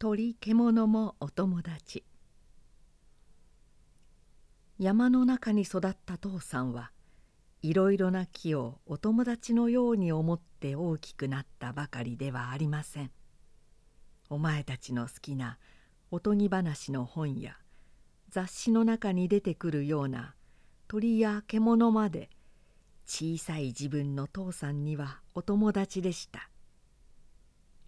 鳥獣もお友達。山の中に育った父さんはいろいろな木をお友達のように思って大きくなったばかりではありません。お前たちの好きなおとぎ話の本や雑誌の中に出てくるような鳥や獣まで、小さい自分の父さんにはお友達でした。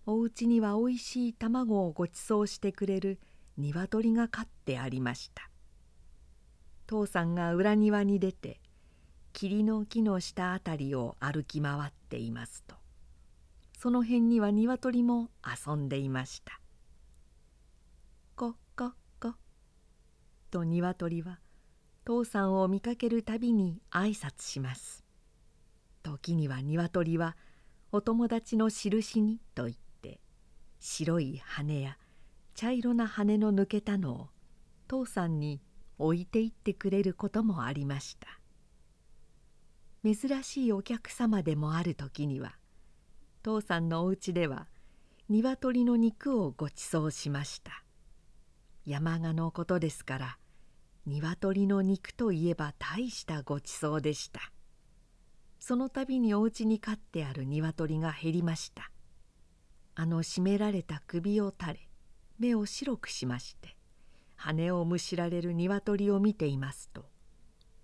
おうちにはおいしい卵をごちそうしてくれる鶏が飼ってありました。父さんが裏庭に出て、桐の木の下あたりを歩き回っていますと、その辺には鶏も遊んでいました。コッコッコッと鶏は父さんを見かけるたびに挨拶します。時には鶏はお友達のしるしにと言って、白い羽や茶色な羽の抜けたのを父さんに置いていってくれることもありました。珍しいお客様でもある時には、父さんのお家では鶏の肉をごちそうしました。山鹿のことですから、鶏の肉といえば大したごちそうでした。そのたびにお家に飼ってある鶏が減りました。あの締められた首を垂れ、目を白くしまして、羽をむしられる鶏を見ていますと、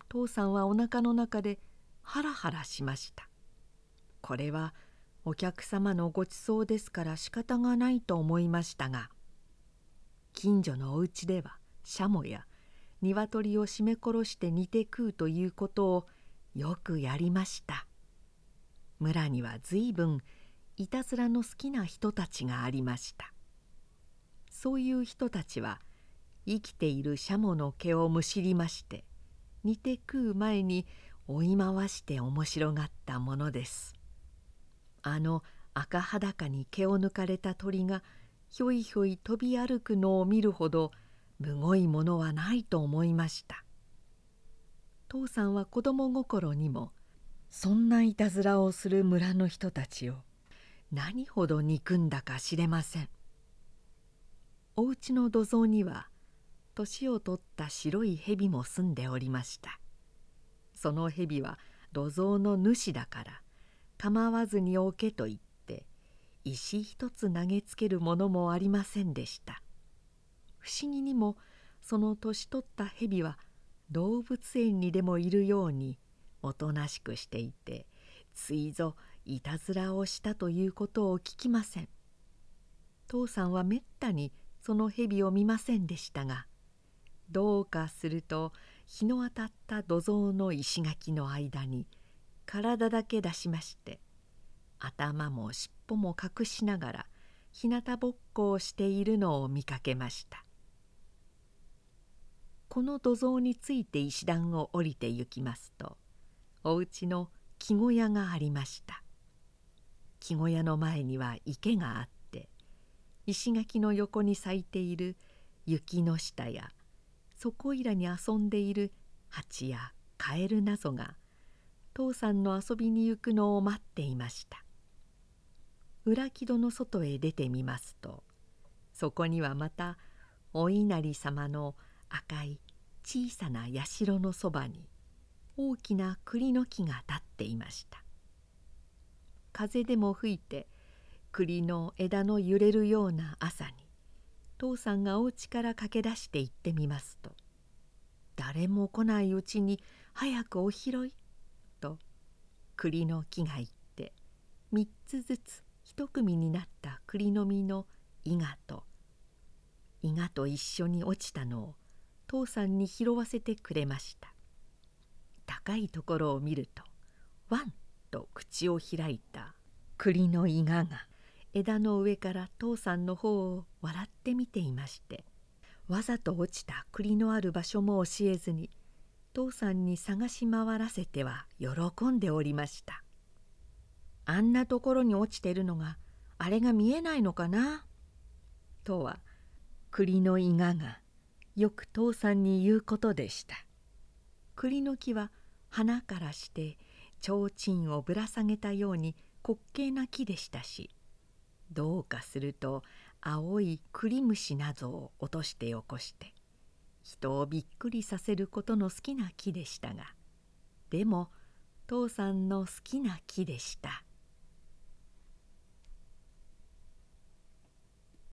父さんはお腹の中でハラハラしました。これはお客様のごちそうですから仕方がないと思いましたが、近所のお家ではシャモや鶏を締め殺して煮て食うということをよくやりました。村には随分いたずらの好きな人たちがありました。そういう人たちは生きているシャモの毛をむしりまして、煮て食う前に追い回して面白がったものです。あの赤裸に毛を抜かれた鳥がひょいひょい飛び歩くのを見るほどむごいものはないと思いました。父さんは子供心にもそんないたずらをする村の人たちを何ほど憎んだか知れません。おうちの土蔵には年を取った白い蛇も住んでおりました。その蛇は土蔵の主だから構わずに置けと言って石一つ投げつけるものもありませんでした。不思議にもその年取った蛇は動物園にでもいるようにおとなしくしていて、ついぞいたずらをしたということを聞きません。父さんはめったにその蛇を見ませんでしたが、どうかすると日の当たった土蔵の石垣の間に体だけ出しまして、頭も尻尾も隠しながら日向ぼっこをしているのを見かけました。この土蔵について石段を降りて行きますと、お家の木小屋がありました。木小屋の前には池があって、石垣の横に咲いている雪の下や、そこいらに遊んでいる蜂やカエルなどが、父さんの遊びに行くのを待っていました。裏木戸の外へ出てみますと、そこにはまたお稲荷様の赤い小さな社のそばに大きな栗の木が立っていました。風でも吹いて栗の枝の揺れるような朝に、父さんがお家から駆け出して行ってみますと、誰も来ないうちに早くお拾いと栗の木が言って、3つずつ一組になった栗の実のイガと一緒に落ちたのを父さんに拾わせてくれました。高いところを見ると、ワンと口を開いた栗のイガが枝の上から父さんの方を笑って見ていまして、わざと落ちた栗のある場所も教えずに、父さんに探し回らせては喜んでおりました。あんなところに落ちてるのが、あれが見えないのかな、とは栗のイガがよく父さんに言うことでした。栗の木は花からして提灯をぶら下げたように滑稽な木でしたし、どうかすると青い栗虫などを落としてよこして人をびっくりさせることの好きな木でしたが、でも父さんの好きな木でした。